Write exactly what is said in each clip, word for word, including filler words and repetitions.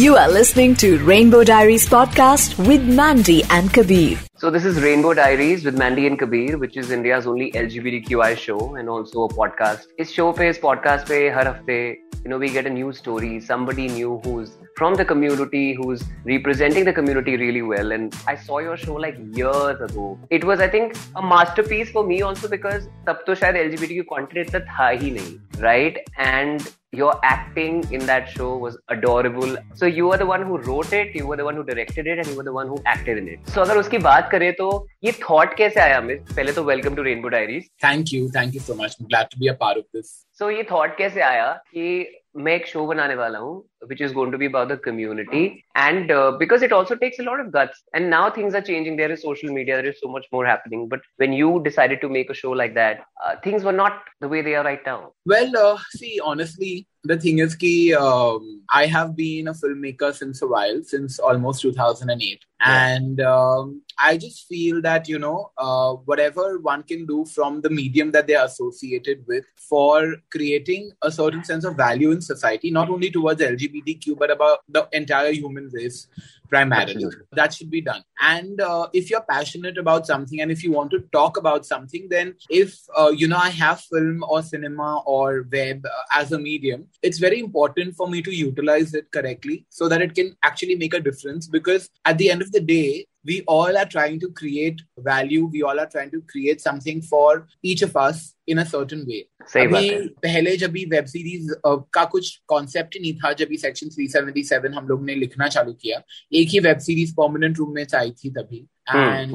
You are listening to Rainbow Diaries podcast with Mandy and Kabir. So this is Rainbow Diaries with Mandy and Kabir, which is India's only L G B T Q I show and also a podcast. इस show पे, इस podcast पे हर हफ्ते, you know, we get a new story, somebody new who's from the community, who's representing the community really well. And I saw your show like years ago. It was, I think, a masterpiece for me also because तब तो शायद L G B T Q content इतना था ही नहीं, right? And your acting in that show was adorable. So you were the one who wrote it, you were the one who directed it, and you were the one who acted in it. So अगर उसकी बात करें तो ये thought कैसे आया हमें? पहले तो welcome to Rainbow Diaries. Thank you, thank you so much. I'm glad to be a part of this. So ये thought कैसे आया कि मैं एक show बनाने वाला हूँ, which is going to be about the community, and uh, because it also takes a lot of guts. And now things are changing. There is social media. There is so much more happening. But when you decided to make a show like that, uh, things were not the way they are right now. Well, uh, see, honestly, the thing is ki um, I have been a filmmaker since a while, since almost two thousand eight, yeah. and um, I just feel that you know uh, whatever one can do from the medium that they are associated with for creating a certain sense of value in society, not only towards L G B T Q I but about the entire human race primarily. Absolutely. That should be done. And uh, if you're passionate about something and if you want to talk about something, then if, uh, you know, I have film or cinema or web uh, as a medium, it's very important for me to utilize it correctly so that it can actually make a difference. Because at the end of the day, we all are trying to create value. We all are trying to create something for each of us in a certain way. अभी पहले जब भी web series का कुछ concept ही नहीं था, जब भी सेक्शन three seventy-seven हम लोग ने लिखना चालू किया, एक ही वेब सीरीज परमानेंट रूम में आई थी तभी. एंड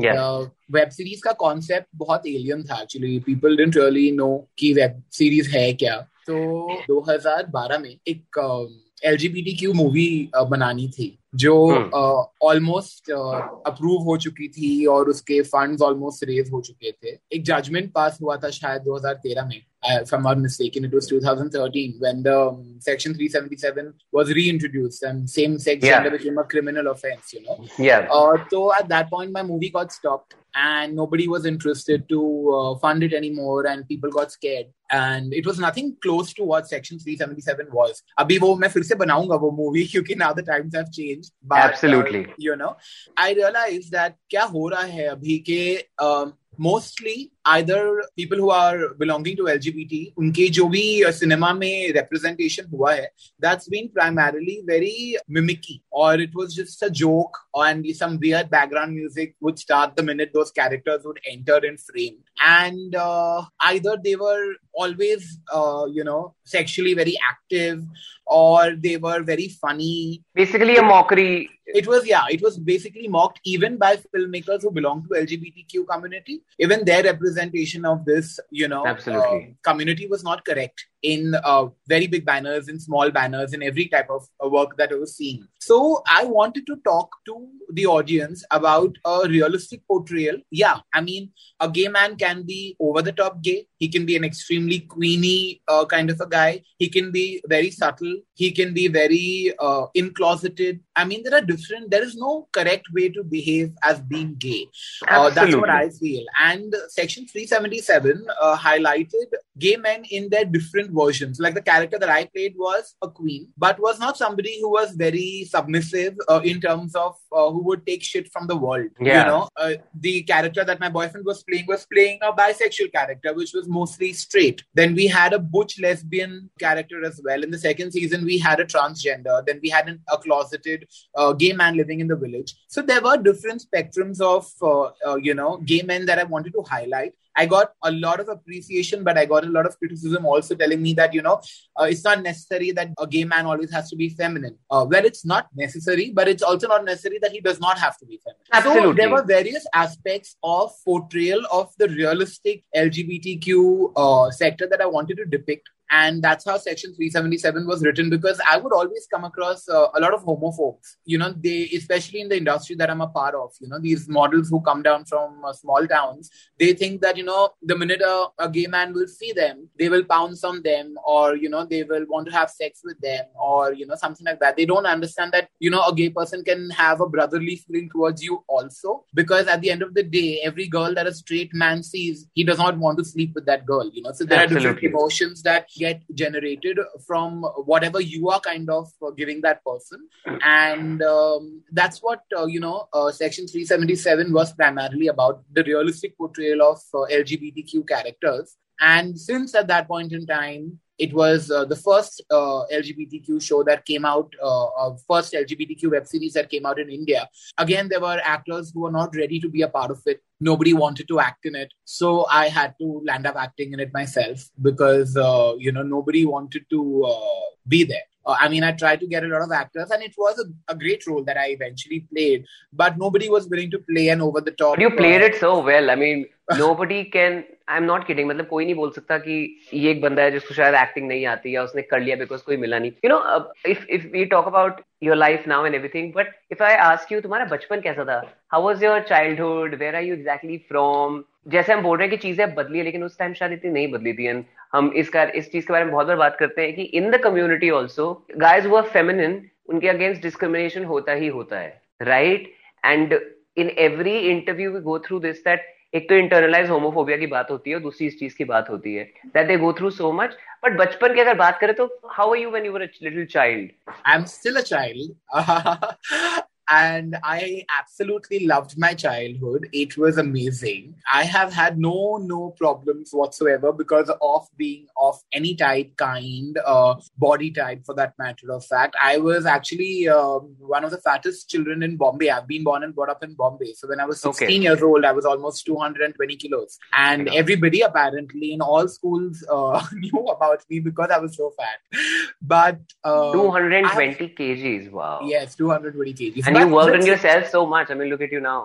वेब सीरीज का कॉन्सेप्ट बहुत एलियन था actually. People didn't really know कि वेब सीरीज है क्या. तो twenty twelve में एक L G B T Q movie बनानी थी जो ऑलमोस्ट अप्रूव हो चुकी थी और उसके फंड्स ऑलमोस्ट रेज हो चुके थे. एक जजमेंट पास हुआ था शायद twenty thirteen में, if I'm not mistaken, it was twenty thirteen when the um, Section three seventy-seven was reintroduced and same-sex yeah. gender became a criminal offense, you know. Yeah. Uh, so at that point, my movie got stopped and nobody was interested to uh, fund it anymore and people got scared. And it was nothing close to what Section three seventy-seven was. Abhi wo main fir se banaunga wo movie kyunki now the times have changed. But, absolutely. Uh, you know, I realized that kya ho raha hai abhi ke... Um, mostly either people who are belonging to L G B T, unke jo bhi cinema mein representation hua hai, that's been primarily very mimicky or it was just a joke and some weird background music would start the minute those characters would enter in frame. And uh, either they were always, uh, you know, sexually very active or they were very funny. Basically a mockery. It was, yeah, it was basically mocked even by filmmakers who belong to L G B T Q community. Even their representation of this, you know, uh, community was not correct in uh, very big banners, in small banners, in every type of uh, work that I was seeing. So I wanted to talk to the audience about a realistic portrayal. Yeah, I mean, a gay man can be over-the-top gay. He can be an extremely queenie uh, kind of a guy. He can be very subtle. He can be very uh, in-closeted. I mean, there are different, there is no correct way to behave as being gay. Uh, that's what I feel. And uh, Section three seventy-seven uh, highlighted gay men in their different versions. Like the character that I played was a queen, but was not somebody who was very submissive uh, in terms of uh, who would take shit from the world. Yeah. You know, uh, the character that my boyfriend was playing was playing a bisexual character, which was mostly straight. Then we had a butch lesbian character as well. In the second season, we had a transgender. Then we had an, a closeted uh, gay man living in the village. So there were different spectrums of, uh, uh, you know, gay men that I wanted to highlight. I got a lot of appreciation, but I got a lot of criticism also telling me that, you know, uh, it's not necessary that a gay man always has to be feminine. Uh, well, it's not necessary, but it's also not necessary that he does not have to be feminine. Absolutely. So there were various aspects of portrayal of the realistic L G B T Q uh, sector that I wanted to depict. And that's how Section three seventy-seven was written, because I would always come across uh, a lot of homophobes, you know, they, especially in the industry that I'm a part of, you know, these models who come down from uh, small towns, they think that, you know, the minute a, a gay man will see them, they will pounce on them or, you know, they will want to have sex with them or, you know, something like that. They don't understand that, you know, a gay person can have a brotherly feeling towards you also, because at the end of the day, every girl that a straight man sees, he does not want to sleep with that girl, you know, so there Absolutely. Are different emotions that get generated from whatever you are kind of giving that person. And um, that's what, uh, you know, uh, Section three seventy-seven was primarily about, the realistic portrayal of uh, L G B T Q characters. And since at that point in time, it was uh, the first uh, L G B T Q show that came out, uh, uh, first L G B T Q web series that came out in India. Again, there were actors who were not ready to be a part of it. Nobody wanted to act in it. So I had to land up acting in it myself because, uh, you know, nobody wanted to uh, be there. Uh, I mean, I tried to get a lot of actors, and it was a, a great role that I eventually played, but nobody was willing to play an over-the-top. But you played uh, it so well. I mean, nobody can... I'm not kidding. मतलब कोई नहीं बोल सकता कि ये एक बंदा है जिसको शायद एक्टिंग नहीं आती या उसने कर लिया बिकॉज कोई मिला नहीं. You know, if if we talk about your life now and everything, but if I ask you, तुम्हारा बचपन कैसा था? How was your childhood? Where are you exactly from? जैसे हम बोल रहे हैं कि चीजें बदली है, लेकिन उस टाइम शायद इतनी नहीं बदली थी. एंड हम इस कार, इस चीज के बारे में बहुत बार बात करते हैं कि in the community also guys who are feminine, उनके अगेंस्ट डिस्क्रिमिनेशन होता ही होता है, right? And in every interview we go through this, that एक तो इंटरनलाइज होमोफोबिया की बात होती है और दूसरी इस चीज की बात होती है that they go through so much. But बचपन की अगर बात करें तो how are you when you were a little child? I'm still a child. And I absolutely loved my childhood. It was amazing. I have had no, no problems whatsoever because of being of any type, kind, uh, body type for that matter of fact. I was actually uh, one of the fattest children in Bombay. I've been born and brought up in Bombay. So when I was sixteen okay. years old, I was almost two hundred twenty kilos. And everybody apparently in all schools uh, knew about me because I was so fat. But uh, two hundred twenty kgs, wow. Yes, two hundred twenty kgs. And And you worked on yourself so much. I mean, look at you now.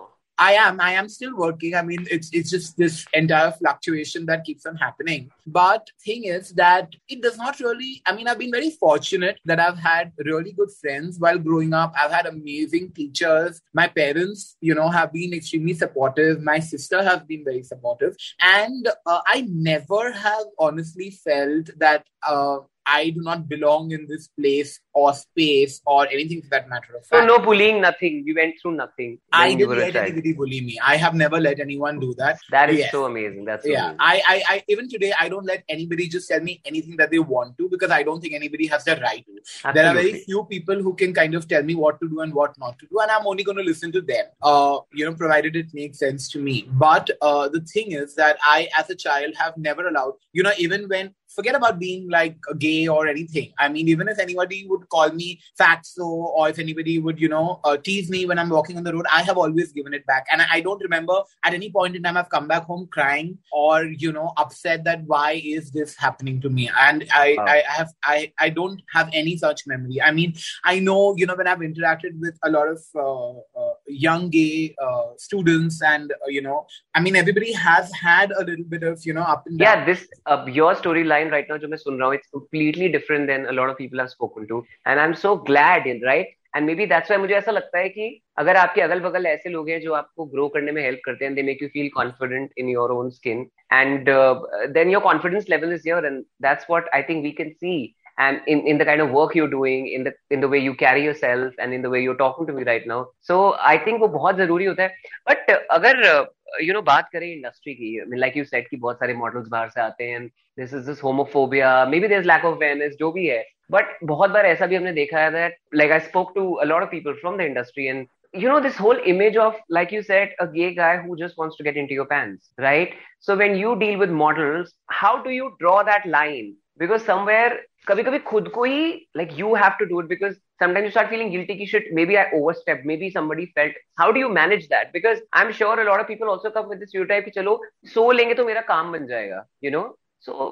I am. I am still working. I mean, it's it's just this entire fluctuation that keeps on happening. But thing is that it does not really... I mean, I've been very fortunate that I've had really good friends while growing up. I've had amazing teachers. My parents, you know, have been extremely supportive. My sister has been very supportive. And uh, I never have honestly felt that... Uh, I do not belong in this place or space or anything for that matter of fact. So no bullying, nothing. You went through nothing. I didn't let anybody bully me. I have never let anyone do that. That is so amazing. That's so yeah. amazing. I, I, I, even today, I don't let anybody just tell me anything that they want to, because I don't think anybody has the right to. Absolutely. There are very few people who can kind of tell me what to do and what not to do, and I'm only going to listen to them. Uh, you know, provided it makes sense to me. But uh, the thing is that I, as a child, have never allowed. You know, even when. Forget about being like gay or anything. I mean, even if anybody would call me fatso or if anybody would, you know, uh, tease me when I'm walking on the road, I have always given it back. And I don't remember at any point in time I've come back home crying or, you know, upset that why is this happening to me? And I, wow. I, I have, I, I don't have any such memory. I mean, I know, you know, when I've interacted with a lot of uh, uh, young gay uh, students and, uh, you know, I mean, everybody has had a little bit of, you know, up and down. Yeah, this, uh, your storyline right now, जो मैं सुन रहा हूँ, it's completely different than a lot of people I've spoken to, and I'm so glad, right? And maybe that's why मुझे ऐसा लगता है कि अगर आपके अगल बगल ऐसे लोग हैं जो आपको ग्रो करने में हेल्प करते हैं, they make you feel confident in your own skin, and uh, then your confidence level is here, and that's what I think we can see. And in, in the kind of work you're doing, in the in the way you carry yourself, and in the way you're talking to me right now, so I think वो बहुत जरूरी होता है. But uh, अगर uh, you know बात करें industry की, I mean, like you said कि बहुत सारे models बाहर से आते हैं, this is this homophobia, maybe there's lack of awareness, जो भी है. But बहुत बार ऐसा भी हमने देखा है that like I spoke to a lot of people from the industry, and you know this whole image of, like you said, a gay guy who just wants to get into your pants, right? So when you deal with models, how do you draw that line? Because somewhere कभी कभी खुद को ही like you have to do it, because sometimes you start feeling guilty कि shit, maybe I overstepped, maybe somebody felt. How do you manage that? Because I'm sure a lot of people also come with this stereotype कि चलो सो लेंगे तो मेरा काम बन जाएगा, you know. So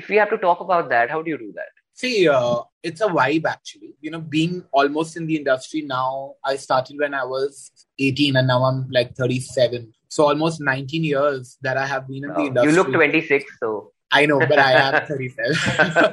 if we have to talk about that, how do you do that? See, uh, it's a vibe actually. You know, being almost in the industry now, I started when I was eighteen and now I'm like thirty-seven. So almost nineteen years that I have been in oh, the industry. You look twenty-six, so... I know, but I am thirty-seven.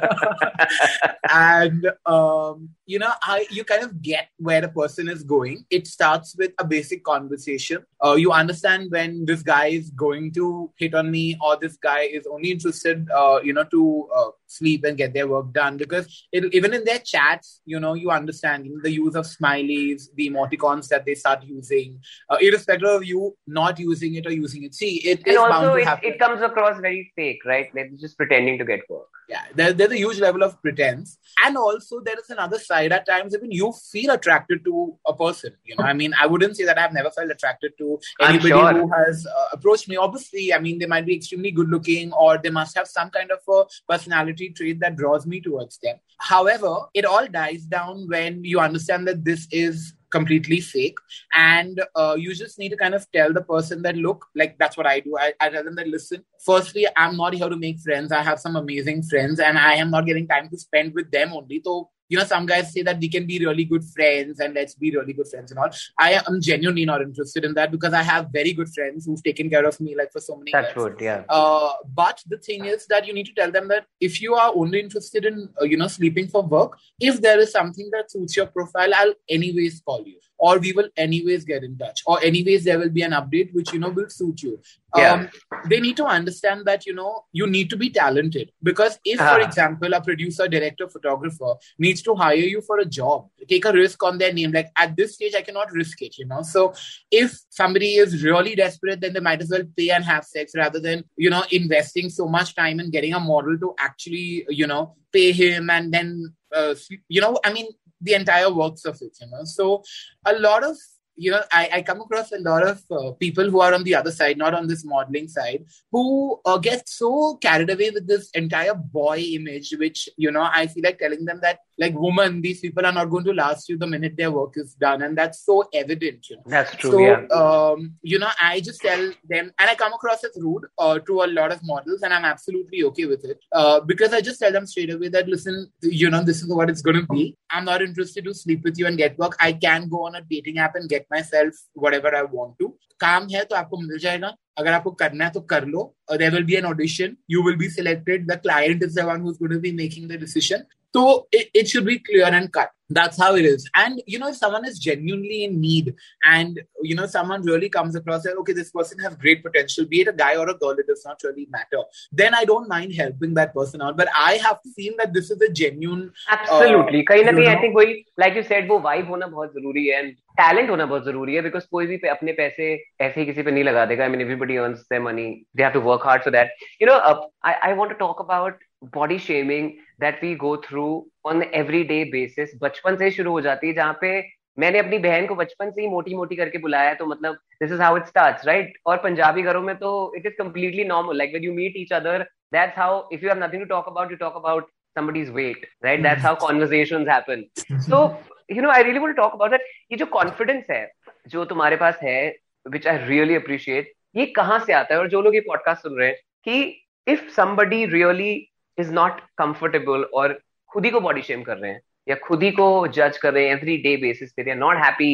And, um, you know, I you kind of get where a person is going. It starts with a basic conversation. Uh, you understand when this guy is going to hit on me or this guy is only interested, uh, you know, to... Uh, sleep and get their work done, because it, even in their chats, you know, you understand, you know, the use of smileys, the emoticons that they start using, uh, irrespective of you not using it or using it. See, it and is also bound it, to happen. It comes across very fake, right? They're just pretending to get work. Yeah, there, there's a huge level of pretense. And also there is another side at times, even you feel attracted to a person, you know, I mean, I wouldn't say that I've never felt attracted to anybody sure. who has uh, approached me. Obviously, I mean, they might be extremely good looking, or they must have some kind of a personality trait that draws me towards them. However, it all dies down when you understand that this is completely fake, and uh, you just need to kind of tell the person that, look, like, that's what I do. I, I tell them that, listen, firstly, I'm not here to make friends. I have some amazing friends and I am not getting time to spend with them only. So, you know, some guys say that we can be really good friends and let's be really good friends and all. I am genuinely not interested in that, because I have very good friends who've taken care of me, like, for so many years. That's good, yeah. Uh, but the thing is that you need to tell them that if you are only interested in, uh, you know, sleeping for work, if there is something that suits your profile, I'll anyways call you, or we will anyways get in touch, or anyways there will be an update which, you know, will suit you. Yeah. Um, they need to understand that, you know, you need to be talented, because if, uh-huh. for example, a producer, director, photographer needs to hire you for a job, take a risk on their name. Like, at this stage, I cannot risk it, you know. So if somebody is really desperate, then they might as well pay and have sex rather than, you know, investing so much time in getting a model to actually, you know, pay him and then, uh, you know, I mean, the entire works of it, you know. So a lot of, you know, I, I come across a lot of uh, people who are on the other side, not on this modeling side, who uh, get so carried away with this entire boy image, which, you know, I feel like telling them that, like, woman, these people are not going to last you the minute their work is done. And that's so evident, you know. That's true, so, yeah. Um, you know, I just tell them, and I come across as rude uh, to a lot of models, and I'm absolutely okay with it. Uh, because I just tell them straight away that, listen, you know, this is what it's going to be. I'm not interested to sleep with you and get work. I can go on a dating app and get myself whatever I want to. काम है तो आपको मिल जाएगा. अगर आपको करना है तो कर लो. There will be an audition. You will be selected. The client is the one who's going to be making the decision. So it, it should be clear and cut. That's how it is. And, you know, if someone is genuinely in need and, you know, someone really comes across that, okay, this person has great potential, be it a guy or a girl, it does not really matter. Then I don't mind helping that person out. But I have seen that this is a genuine... Absolutely. Uh, you know, I think, wohi, like you said, वो vibe होना बहुत ज़रूरी है and talent होना बहुत ज़रूरी है, because कोई भी अपने पैसे ऐसे ही किसी पे नहीं लगा देगा. I mean, everybody earns their money. They have to work hard for that. You know, uh, I, I want to talk about body shaming that we go through on everyday basis. बचपन से शुरू हो जाती है, जहाँ पे मैंने अपनी बहन को बचपन से ही मोटी मोटी करके बुलाया, तो मतलब this is how it starts, right? और पंजाबी घरों में तो it is completely normal. Like when you meet each other, that's how, if you have nothing to talk about, you talk about somebody's weight, right? That's how conversations happen. So, you know, I really want to talk about that. ये जो confidence है, जो तुम्हारे पास है, which I really appreciate, ये कहाँ से आता है? और जो लोग ये पॉडकास्ट सुन रहे हैं, कि if somebody really is not comfortable और खुद ही को बॉडी शेम कर रहे हैं या खुद ही को जज कर रहे हैं एवरी डे बेसिस पे, they are not happy,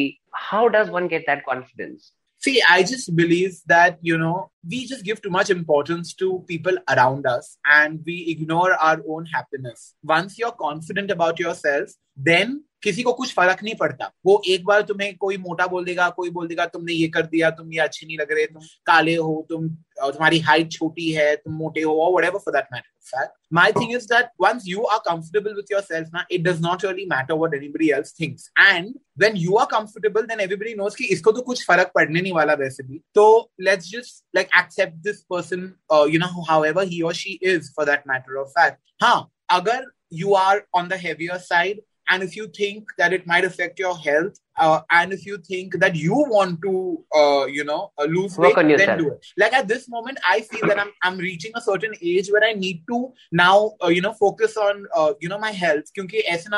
how does one get that confidence? See, I just believe that, you know, we just give too much importance to people around us and we ignore our own happiness. Once you're confident about yourself, then किसी को कुछ फर्क नहीं पड़ता. वो एक बार तुम्हें कोई मोटा बोल देगा, कोई बोल देगा तुमने ये कर दिया, तुम ये अच्छे नहीं लग रहे, तुम काले हो, तुम तुम्हारी हाइट छोटी है, तुम मोटे हो, or whatever for that matter. My thing is that once you are comfortable with yourself, na, it does not really matter what anybody else thinks. And when you are comfortable, then everybody knows कि इसको तो कुछ फर्क पड़ने नहीं वाला वैसे भी. So let's just like accept this person, uh, you know, however he or she is, for that matter of fact. हाँ, अगर you are on the heavier side, and if you think that it might affect your health, uh, and if you think that you want to, uh, you know, uh, lose weight, then yourself. Do it. Like at this moment, I feel that I'm I'm reaching a certain age where I need to now, uh, you know, focus on, uh, you know, my health. Because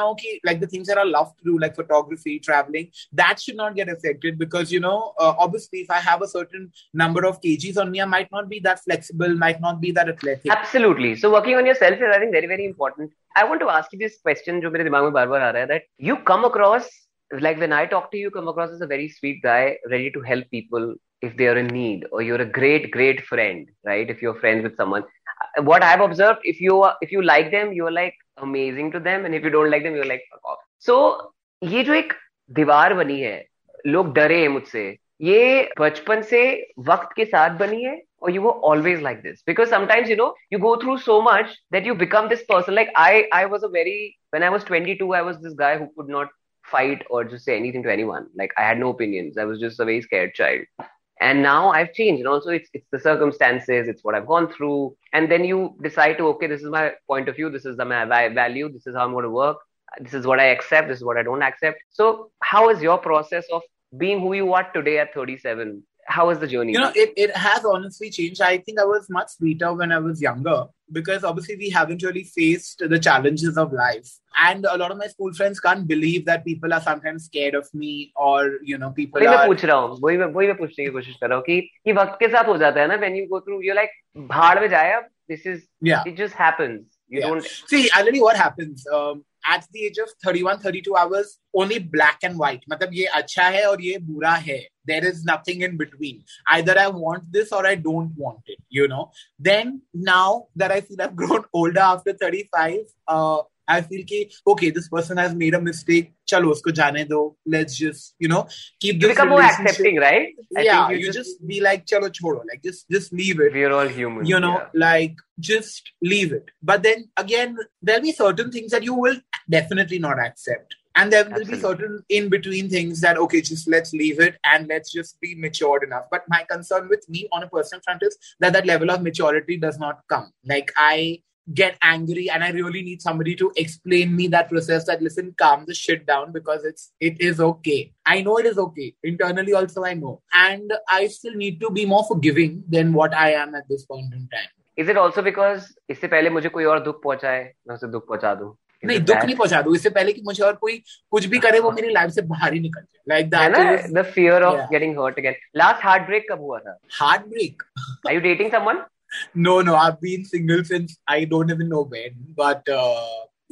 like the things that I love to do, like photography, traveling, that should not get affected. Because, you know, uh, obviously, if I have a certain number of kgs on me, I might not be that flexible, might not be that athletic. Absolutely. So working on yourself is, I think, very, very important. I want to ask you this question, जो मेरे दिमाग में बार-बार आ रहा है, that you come across, like when I talk to you, you come across as a very sweet guy, ready to help people if they are in need, or you're a great, great friend, right? If you're friends with someone, what I've observed, if you are, if you like them, you're like amazing to them, and if you don't like them, you're like fuck off. So ये जो एक दीवार बनी है, लोग डरे हैं मुझसे, ये बचपन से वक्त के साथ बनी है और you were always like this because sometimes you know you go through so much that you become this person like I I was a very when I was twenty-two I was this guy who could not fight or just say anything to anyone. Like I had no opinions. I was just a very scared child. And now I've changed. And also it's it's the circumstances, it's what I've gone through. And then you decide to, okay, this is my point of view. This is the my value. This is how I'm going to work. This is what I accept. This is what I don't accept. So how is your process of being who you are today at thirty-seven? How was the journey? You know, it, it has honestly changed. I think I was much sweeter when I was younger because obviously we haven't really faced the challenges of life. And a lot of my school friends can't believe that people are sometimes scared of me or, you know, people are... I was asking you. I was asking you. I was asking you. I was asking you. When you go through, you're like, this is... Yeah. It just happens. You yeah. don't... See, I'll tell you what happens. Um, at the age of thirty-one, thirty-two, I was only black and white. Matlab, ye acha hai aur ye bura hai. There is nothing in between. Either I want this or I don't want it, you know. Then now that I feel I've grown older after thirty-five, uh, I feel ki, okay, this person has made a mistake. Chalo, usko jaane do. Let's just, you know, keep this relationship. You become more accepting, right? I yeah, think you, you just, just be like, chalo, chodo. Like, just, just leave it. We're all human. You know, yeah. like, just leave it. But then again, there'll be certain things that you will definitely not accept. And there will Absolutely. Be certain in-between things that, okay, just let's leave it and let's just be matured enough. But my concern with me on a personal front is that that level of maturity does not come. Like I get angry and I really need somebody to explain me that process that, listen, calm the shit down because it's, it is okay. I know it is okay. Internally also I know. And I still need to be more forgiving than what I am at this point in time. Is it also because इससे पहले मुझे कोई और दुख पहुंचाए मैं उसे दुख पहुंचा दूं? नहीं दुख नहीं पहुंचा दूं इससे पहले कि मुझे और कोई कुछ भी करे वो मेरी लाइफ से बाहर ही निकल जाए like that the fear of getting hurt again last heart break कब हुआ था heart break are you dating someone no no I have been single since I don't even know when but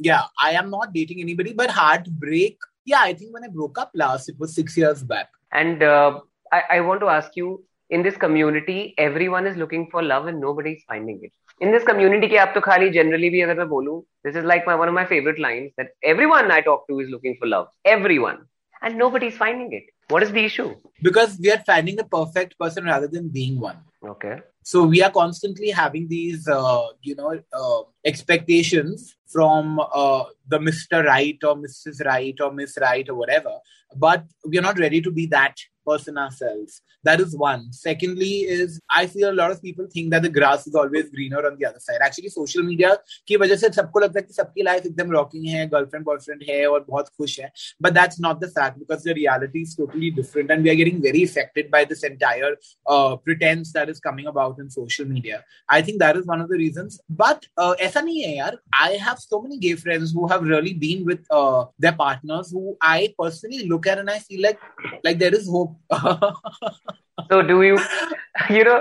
yeah I am not dating anybody but heart break yeah I think when I broke up last it was six years back and I I want to ask you in this community, everyone is looking for love and nobody is finding it. In this community, ke aap to khali generally bhi agar main bolu, this is like my one of my favorite lines that everyone I talk to is looking for love. Everyone. And nobody is finding it. What is the issue? Because we are finding the perfect person rather than being one. Okay. So we are constantly having these, uh, you know, uh, expectations from uh, the Mister Right or Missus Right or Miss Right or whatever. But we are not ready to be that person ourselves. That is one. Secondly is, I feel a lot of people think that the grass is always greener on the other side. Actually, social media की वजह से सबको लगता है कि सबकी life एकदम rocking है, girlfriend, boyfriend है और बहुत खुश है. But that's not the fact because the reality is totally different and we are getting very affected by this entire uh, pretense that is coming about in social media. I think that is one of the reasons. But uh, ऐसा नहीं है यार. I have so many gay friends who have really been with uh, their partners who I personally look at and I feel like like there is hope. So do you, you know,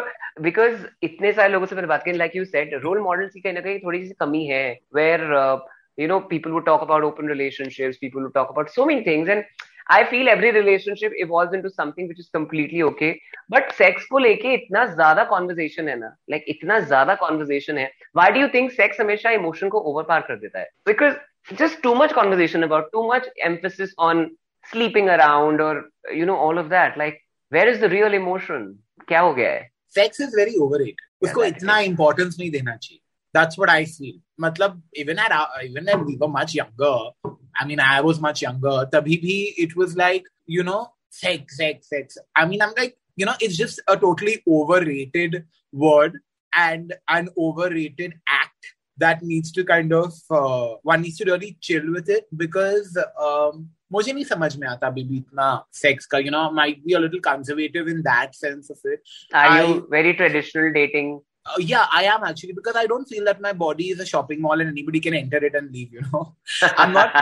because इतने सारे लोगों से मैंने बात की like you said, role models की कहीं ना कहीं थोड़ी सी कमी है where uh, you know people would talk about open relationships, people would talk about so many things and I feel every relationship evolves into something which is completely okay. But sex को लेके इतना ज़्यादा conversation है ना, like इतना ज़्यादा conversation है. Why do you think sex हमेशा emotion को overpower कर देता है? Because just too much conversation about, too much emphasis on sleeping around or, you know, all of that. Like, where is the real emotion? क्या हो गया है? Sex is very overrated. उसको इतना importance नहीं देना चाहिए. That's what I feel. Matlab, even at even when we were much younger, I mean, I was much younger. Tabhi bhi, it was like, you know, sex, sex, sex. I mean, I'm like, you know, it's just a totally overrated word and an overrated act that needs to kind of, uh, one needs to really chill with it because... Um, मुझे नहीं समझ में आता अभी भी इतना sex का you know might be a little conservative in that sense of it are you very traditional dating Uh, yeah, I am actually because I don't feel that my body is a shopping mall and anybody can enter it and leave, you know. I'm not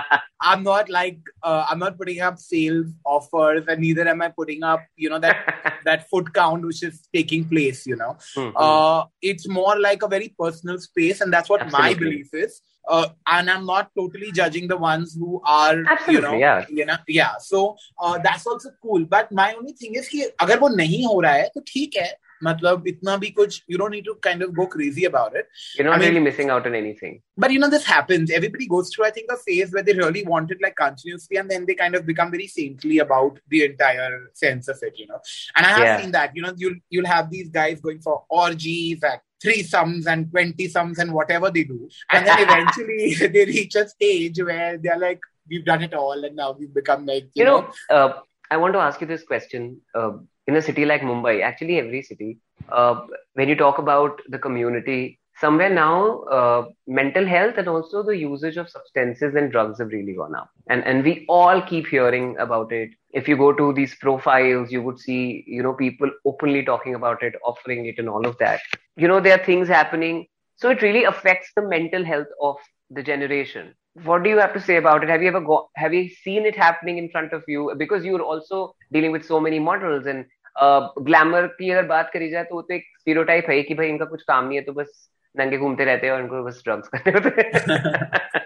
I'm not like uh, I'm not putting up sales offers and neither am I putting up, you know, that that foot count which is taking place, you know. Mm-hmm. Uh, it's more like a very personal space and that's what Absolutely. My belief is. Uh, and I'm not totally judging the ones who are, Absolutely, you know, yeah. you know, yeah. So uh, that's also cool. But my only thing is कि अगर वो नहीं हो रहा है तो ठीक है. मतलब इतना भी कुछ, you don't need to kind of go crazy about it. You're not I really mean, missing out on anything. But you know, this happens. Everybody goes through, I think, a phase where they really want it like continuously, and then they kind of become very saintly about the entire sense of it, you know. And I have yeah. seen that, you know, you'll, you'll have these guys going for orgies and threesomes and twenty-somes and whatever they do. And then eventually they reach a stage where they're like, we've done it all and now we've become like, you, you know. know uh, I want to ask you this question. Uh, in a city like Mumbai, actually every city, uh, when you talk about the community, somewhere now, uh, mental health and also the usage of substances and drugs have really gone up. And and we all keep hearing about it. If you go to these profiles, you would see, you know, people openly talking about it, offering it and all of that. You know, there are things happening. So it really affects the mental health of the generation. What do you have to say about it? Have you ever go- have you seen it happening in front of you? Because you're also dealing with so many models and uh, glamour की अगर बात करी जाए तो वो तो एक stereotype है कि भाई इनका कुछ काम नहीं है तो बस नंगे घूमते रहते हैं और इनको बस drugs करने होते हैं.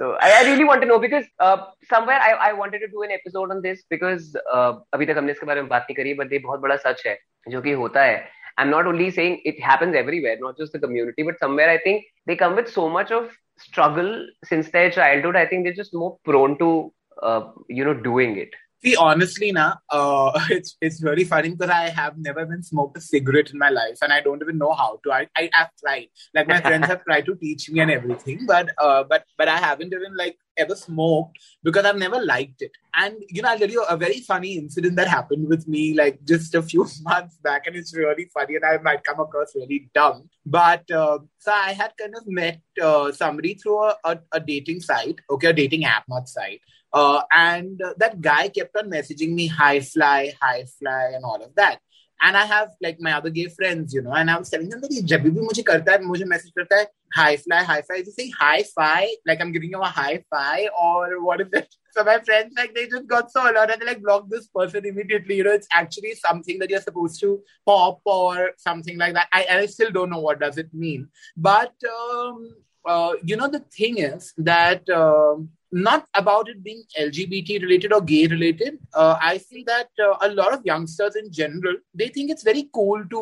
So I, I really want to know because uh, somewhere I, I wanted to do an episode on this because uh, अभी तक हमने इसके बारे में बात नहीं करी but ये बहुत बड़ा सच है जो कि होता है. I'm not only saying it happens everywhere, not just the community, but somewhere I think they come with so much of struggle since their childhood. I think they're just more prone to, uh, you know, doing it. See, honestly, na, uh, it's it's very funny because I have never even smoked a cigarette in my life, and I don't even know how to. I I have tried, like my friends have tried to teach me and everything, but uh, but but I haven't even like ever smoked because I've never liked it. And you know, I'll tell you a very funny incident that happened with me like just a few months back, and it's really funny, and I might come across really dumb, but uh, so I had kind of met uh, somebody through a, a a dating site, okay, a dating app, not site. Uh, and uh, that guy kept on messaging me, hi fly, hi fly and all of that. And I have like my other gay friends, you know, and I was telling them that he jab bhi mujhe karta hai, mujhe message karta hai, hi fly, hi fly. Is he saying hi fi? Like I'm giving him a hi fi or what is it? So my friends, like they just got so alert and they like blocked this person immediately. You know, it's actually something that you're supposed to pop or something like that. I, I still don't know what does it mean. But, um, uh, you know, the thing is that... Um, Not about it being L G B T related or gay related. Uh, I feel that uh, a lot of youngsters in general, they think it's very cool to,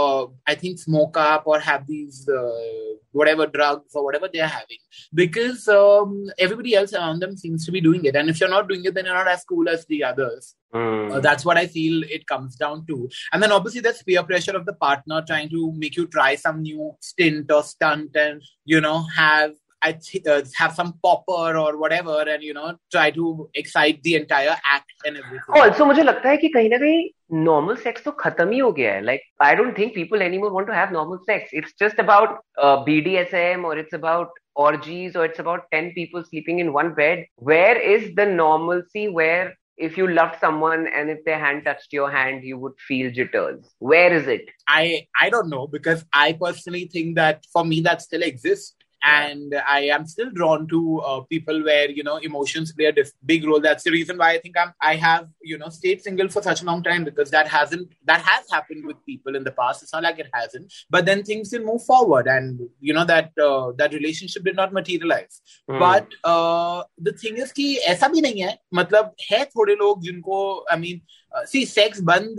uh, I think, smoke up or have these uh, whatever drugs or whatever they're having. Because um, everybody else around them seems to be doing it. And if you're not doing it, then you're not as cool as the others. Mm. Uh, that's what I feel it comes down to. And then obviously there's peer pressure of the partner trying to make you try some new stint or stunt and, you know, have I th- uh, have some popper or whatever and you know try to excite the entire act and everything. Also, मुझे लगता है कि कहीं ना कहीं normal sex तो खत्म ही हो गया है. Like I don't think people anymore want to have normal sex. It's just about uh, B D S M or it's about orgies or it's about ten people sleeping in one bed. Where is the normalcy where if you loved someone and if their hand touched your hand, you would feel jitters? Where is it? I I don't know because I personally think that for me that still exists. And I am still drawn to uh, people where, you know, emotions play a diff- big role. That's the reason why I think I'm, I have, you know, stayed single for such a long time because that hasn't, that has happened with people in the past. It's not like it hasn't, but then things didn't move forward. And, you know, that uh, that relationship did not materialize. Mm. But uh, the thing is ki aisa bhi nahi hai. Matlab hai thode log jinko, I mean, Uh, see, sex band,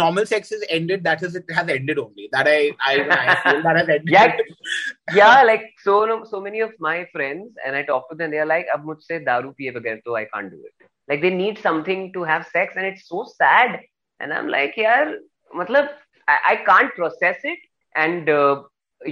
normal sex is ended. That is, it has ended only. That I, I, I feel that has ended. Yeah, yeah, like so, so many of my friends, and I talk to them. They are like, "Ab mujhse daru piye bagair to I can't do it." Like they need something to have sex, and it's so sad. And I'm like, "Yaar, matlab, I, I can't process it." And uh,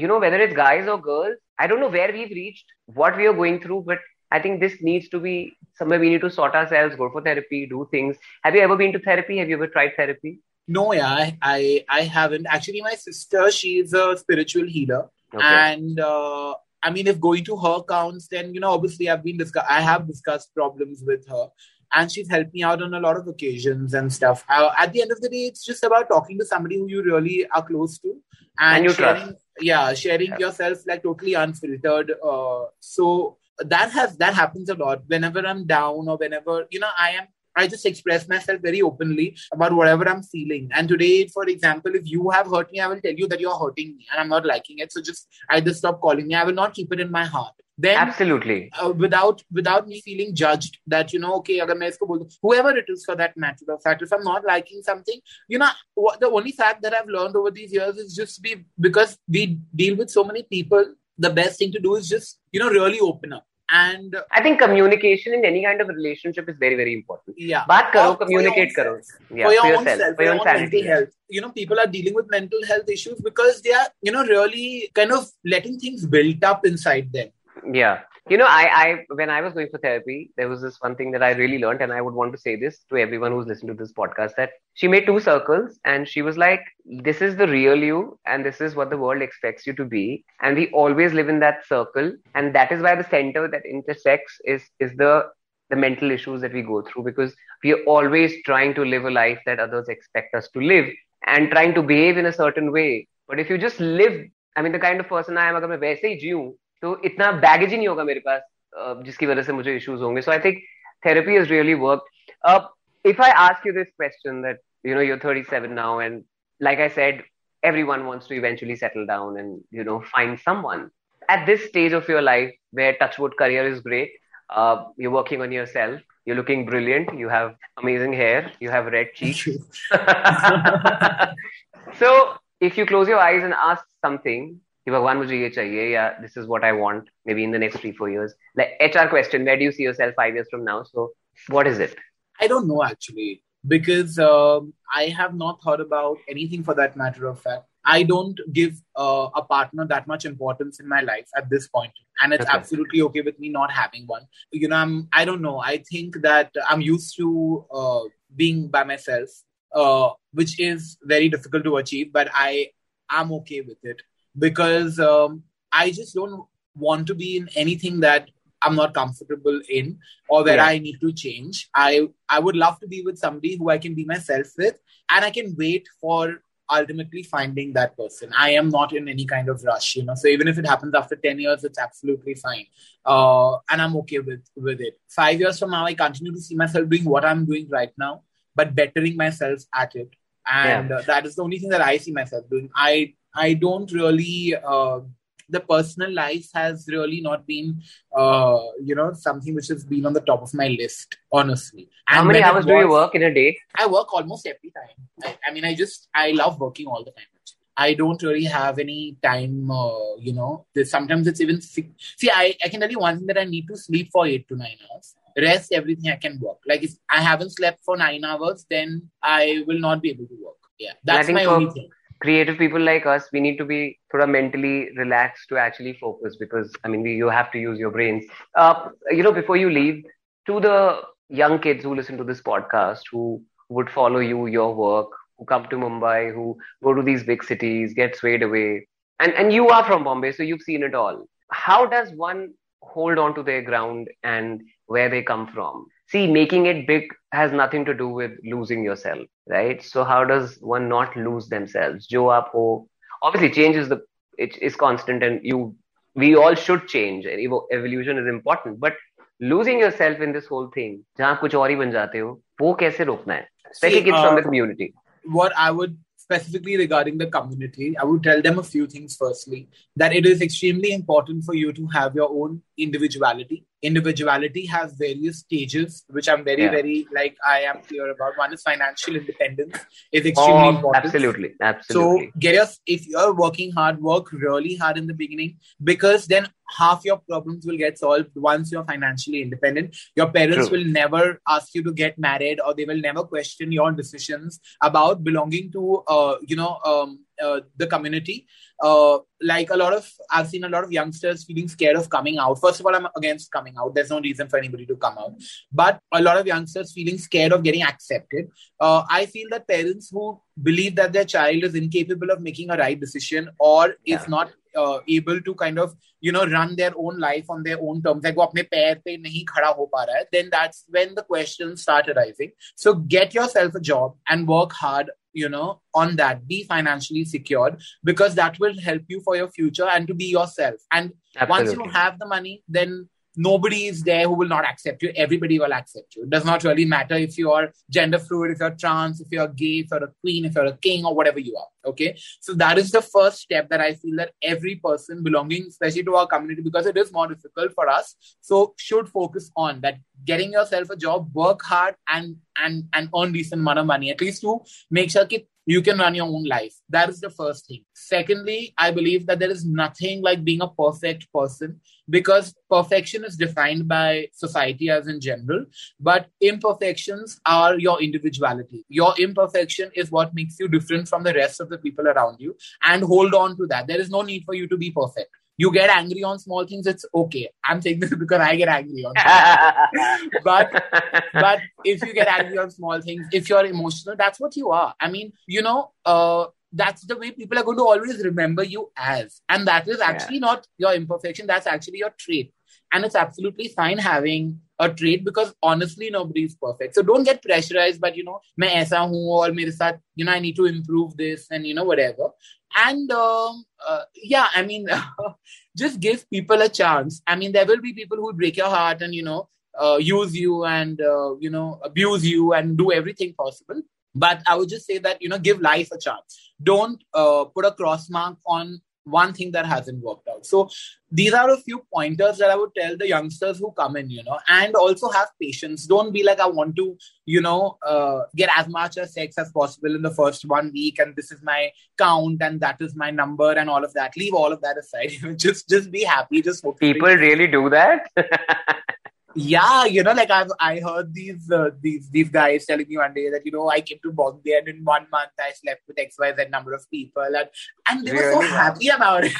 you know, whether it's guys or girls, I don't know where we've reached, what we are going through, but I think this needs to be somewhere we need to sort ourselves, go for therapy, do things. Have you ever been to therapy? Have you ever tried therapy? No, yeah, I, I, I haven't. Actually, my sister, she's a spiritual healer. Okay. And uh, I mean, if going to her counts, then, you know, obviously I've been discuss- I have discussed problems with her. And she's helped me out on a lot of occasions and stuff. Uh, at the end of the day, it's just about talking to somebody who you really are close to. And, and you sharing, trust. Yeah, sharing yeah. yourself like totally unfiltered. Uh, so... That has that happens a lot whenever I'm down or whenever, you know, I am, I just express myself very openly about whatever I'm feeling. And today, for example, if you have hurt me, I will tell you that you're hurting me and I'm not liking it. So just either stop calling me. I will not keep it in my heart. then absolutely uh, without without me feeling judged that, you know, okay, agar main isko bol do, whoever it is for that matter of fact, if I'm not liking something, you know, what, the only fact that I've learned over these years is just be because we deal with so many people, the best thing to do is just, you know, really open up. And I think communication in any kind of relationship is very, very important. Yeah. Baat karo, communicate karo. Yeah, for your own self, for your own sanity. Health. You know, people are dealing with mental health issues because they are, you know, really kind of letting things build up inside them. Yeah. You know, I, I, when I was going for therapy, there was this one thing that I really learned, and I would want to say this to everyone who's listening to this podcast, that she made two circles and she was like, this is the real you and this is what the world expects you to be. And we always live in that circle. And that is why the center that intersects is, is the, the mental issues that we go through, because we are always trying to live a life that others expect us to live and trying to behave in a certain way. But if you just live, I mean, the kind of person I am, if I live like that, तो इतना baggage ही नहीं होगा मेरे पास जिसकी वजह से मुझे issues होंगे. So I think therapy has really worked. If I ask you this question that you know you're thirty-seven now and like I said everyone wants to eventually settle down and you know find someone at this stage of your life where touchwood career is great, uh, you're working on yourself, you're looking brilliant, you have amazing hair, you have red cheeks. So if you close your eyes and ask something, भगवान मुझे ये चाहिए, या this is what I want maybe in the next three four years, like HR question, where do you see yourself five years from now, so what is it? I don't know actually, because I have not thought about anything for that matter of fact. I don't give uh, a partner that much importance in my life at this point. And it's okay. Absolutely okay with me not having one. You know, I'm, I don't know. I think that I'm used to uh, being by myself, uh, which is very difficult to achieve, but I am okay with it. Because um, I just don't want to be in anything that I'm not comfortable in or where yeah. I need to change. I, I would love to be with somebody who I can be myself with, and I can wait for ultimately finding that person. I am not in any kind of rush, you know. So even if it happens after ten years, it's absolutely fine. Uh, and I'm okay with, with it. Five years from now, I continue to see myself doing what I'm doing right now, but bettering myself at it. And yeah. uh, that is the only thing that I see myself doing. I I don't really, uh, the personal life has really not been, uh, you know, something which has been on the top of my list, honestly. And how many hours was, do you work in a day? I work almost every time. I, I mean, I just, I love working all the time. I don't really have any time, uh, you know, sometimes it's even sick. See, I, I can tell you one thing, that I need to sleep for eight to nine hours. Rest, everything I can work. Like if I haven't slept for nine hours, then I will not be able to work. Yeah, that's my only thing. Creative people like us, we need to be sort of mentally relaxed to actually focus, because, I mean, we, you have to use your brains. Uh, you know, before you leave, to the young kids who listen to this podcast, who would follow you, your work, who come to Mumbai, who go to these big cities, get swayed away. And, and you are from Bombay, so you've seen it all. How does one hold on to their ground and where they come from? See, making it big has nothing to do with losing yourself, right? So how does one not lose themselves? Jo aap ho, obviously change is the it is constant, and you we all should change, and evolution is important. But losing yourself in this whole thing, jahan kuch aur hi ban jate ho, wo kaise rokna hai? Especially kids from the community. What I would specifically regarding the community, I would tell them a few things. Firstly, that it is extremely important for you to have your own individuality. Individuality has various stages, which I'm very, yeah. very, like I am clear about. One is financial independence is extremely oh, important. Absolutely. Absolutely. So get us, if you're working hard, work really hard in the beginning, because then half your problems will get solved once you're financially independent. Your parents True. Will never ask you to get married, or they will never question your decisions about belonging to, uh, you know, um, uh, the community. Uh, like a lot of, I've seen a lot of youngsters feeling scared of coming out. First of all, I'm against coming out. There's no reason for anybody to come out. But a lot of youngsters feeling scared of getting accepted. Uh, I feel that parents who believe that their child is incapable of making a right decision, or yeah. is not Uh, able to kind of, you know, run their own life on their own terms, like वो अपने पैर पे नहीं खड़ा हो पा रहा है, then that's when the questions start arising. So get yourself a job and work hard, you know, on that. Be financially secured, because that will help you for your future and to be yourself. And Absolutely. Once you have the money, then nobody is there who will not accept you. Everybody will accept you. It does not really matter if you are gender fluid, if you're trans, if you're gay, if you're a queen, if you're a king, or whatever you are. Okay. So that is the first step that I feel that every person belonging, especially to our community, because it is more difficult for us, so should focus on that, getting yourself a job, work hard and and and earn decent amount of money, at least to make sure that you can run your own life. That is the first thing. Secondly, I believe that there is nothing like being a perfect person, because perfection is defined by society as in general, but imperfections are your individuality. Your imperfection is what makes you different from the rest of the people around you, and hold on to that. There is no need for you to be perfect. You get angry on small things, it's okay. I'm saying this because I get angry on small things. But, but if you get angry on small things, if you're emotional, that's what you are. I mean, you know, uh, that's the way people are going to always remember you as. And that is actually yeah. not your imperfection. That's actually your trait. And it's absolutely fine having a trait, because honestly, nobody is perfect. So don't get pressurized, but, you know, main aisa hoon aur mere saath, you know, I need to improve this and, you know, whatever. And um, uh, yeah, I mean, just give people a chance. I mean, there will be people who break your heart and, you know, uh, use you and, uh, you know, abuse you and do everything possible. But I would just say that, you know, give life a chance. Don't uh, put a cross mark on one thing that hasn't worked out. So these are a few pointers that I would tell the youngsters who come in, you know, and also have patience. Don't be like, I want to, you know, uh, get as much as sex as possible in the first one week. And this is my count and that is my number and all of that. Leave all of that aside. just, just be happy. Just focus. People really do that. Yeah, you know, like I've I heard these uh, these these guys telling me one day that, you know, I came to Bombay and in one month I slept with X Y Z number of people, and and they really were so happy about it.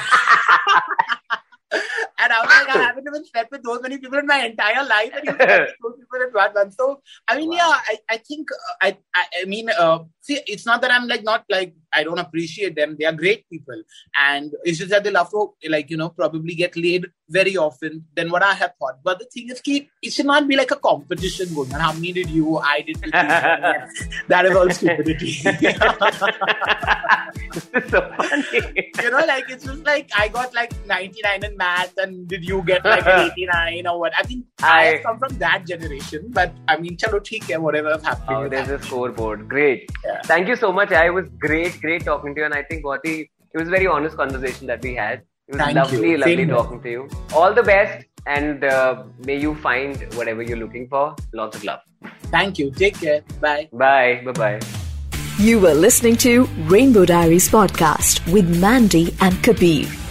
And I was like, I haven't even slept with those many people in my entire life, and you slept with those people in one month. So I mean, wow. yeah, I I think uh, I, I I mean, uh, see, it's not that I'm like not like I don't appreciate them. They are great people, and it's just that they love to, like, you know, probably get laid very often than what I have thought. But the thing is, keep it should not be like a competition going on. How many did you? I did. Did you, that is all stupidity. So funny. You know, like it's just like I got like ninety-nine in math, and did you get like eighty-nine or what? I think I, I have come from that generation, but I mean, chalo, theek hai, whatever is happening. Oh, there's happening. A scoreboard. Great. Yeah. Thank you so much. I was great, great talking to you, and I think what he, it was a very honest conversation that we had. It was Thank lovely, you. lovely Same talking way. to you. All the best, and uh, may you find whatever you're looking for. Lots of love. Thank you. Take care. Bye. Bye. Bye-bye. You were listening to Rainbow Diaries Podcast with Mandy and Kabir.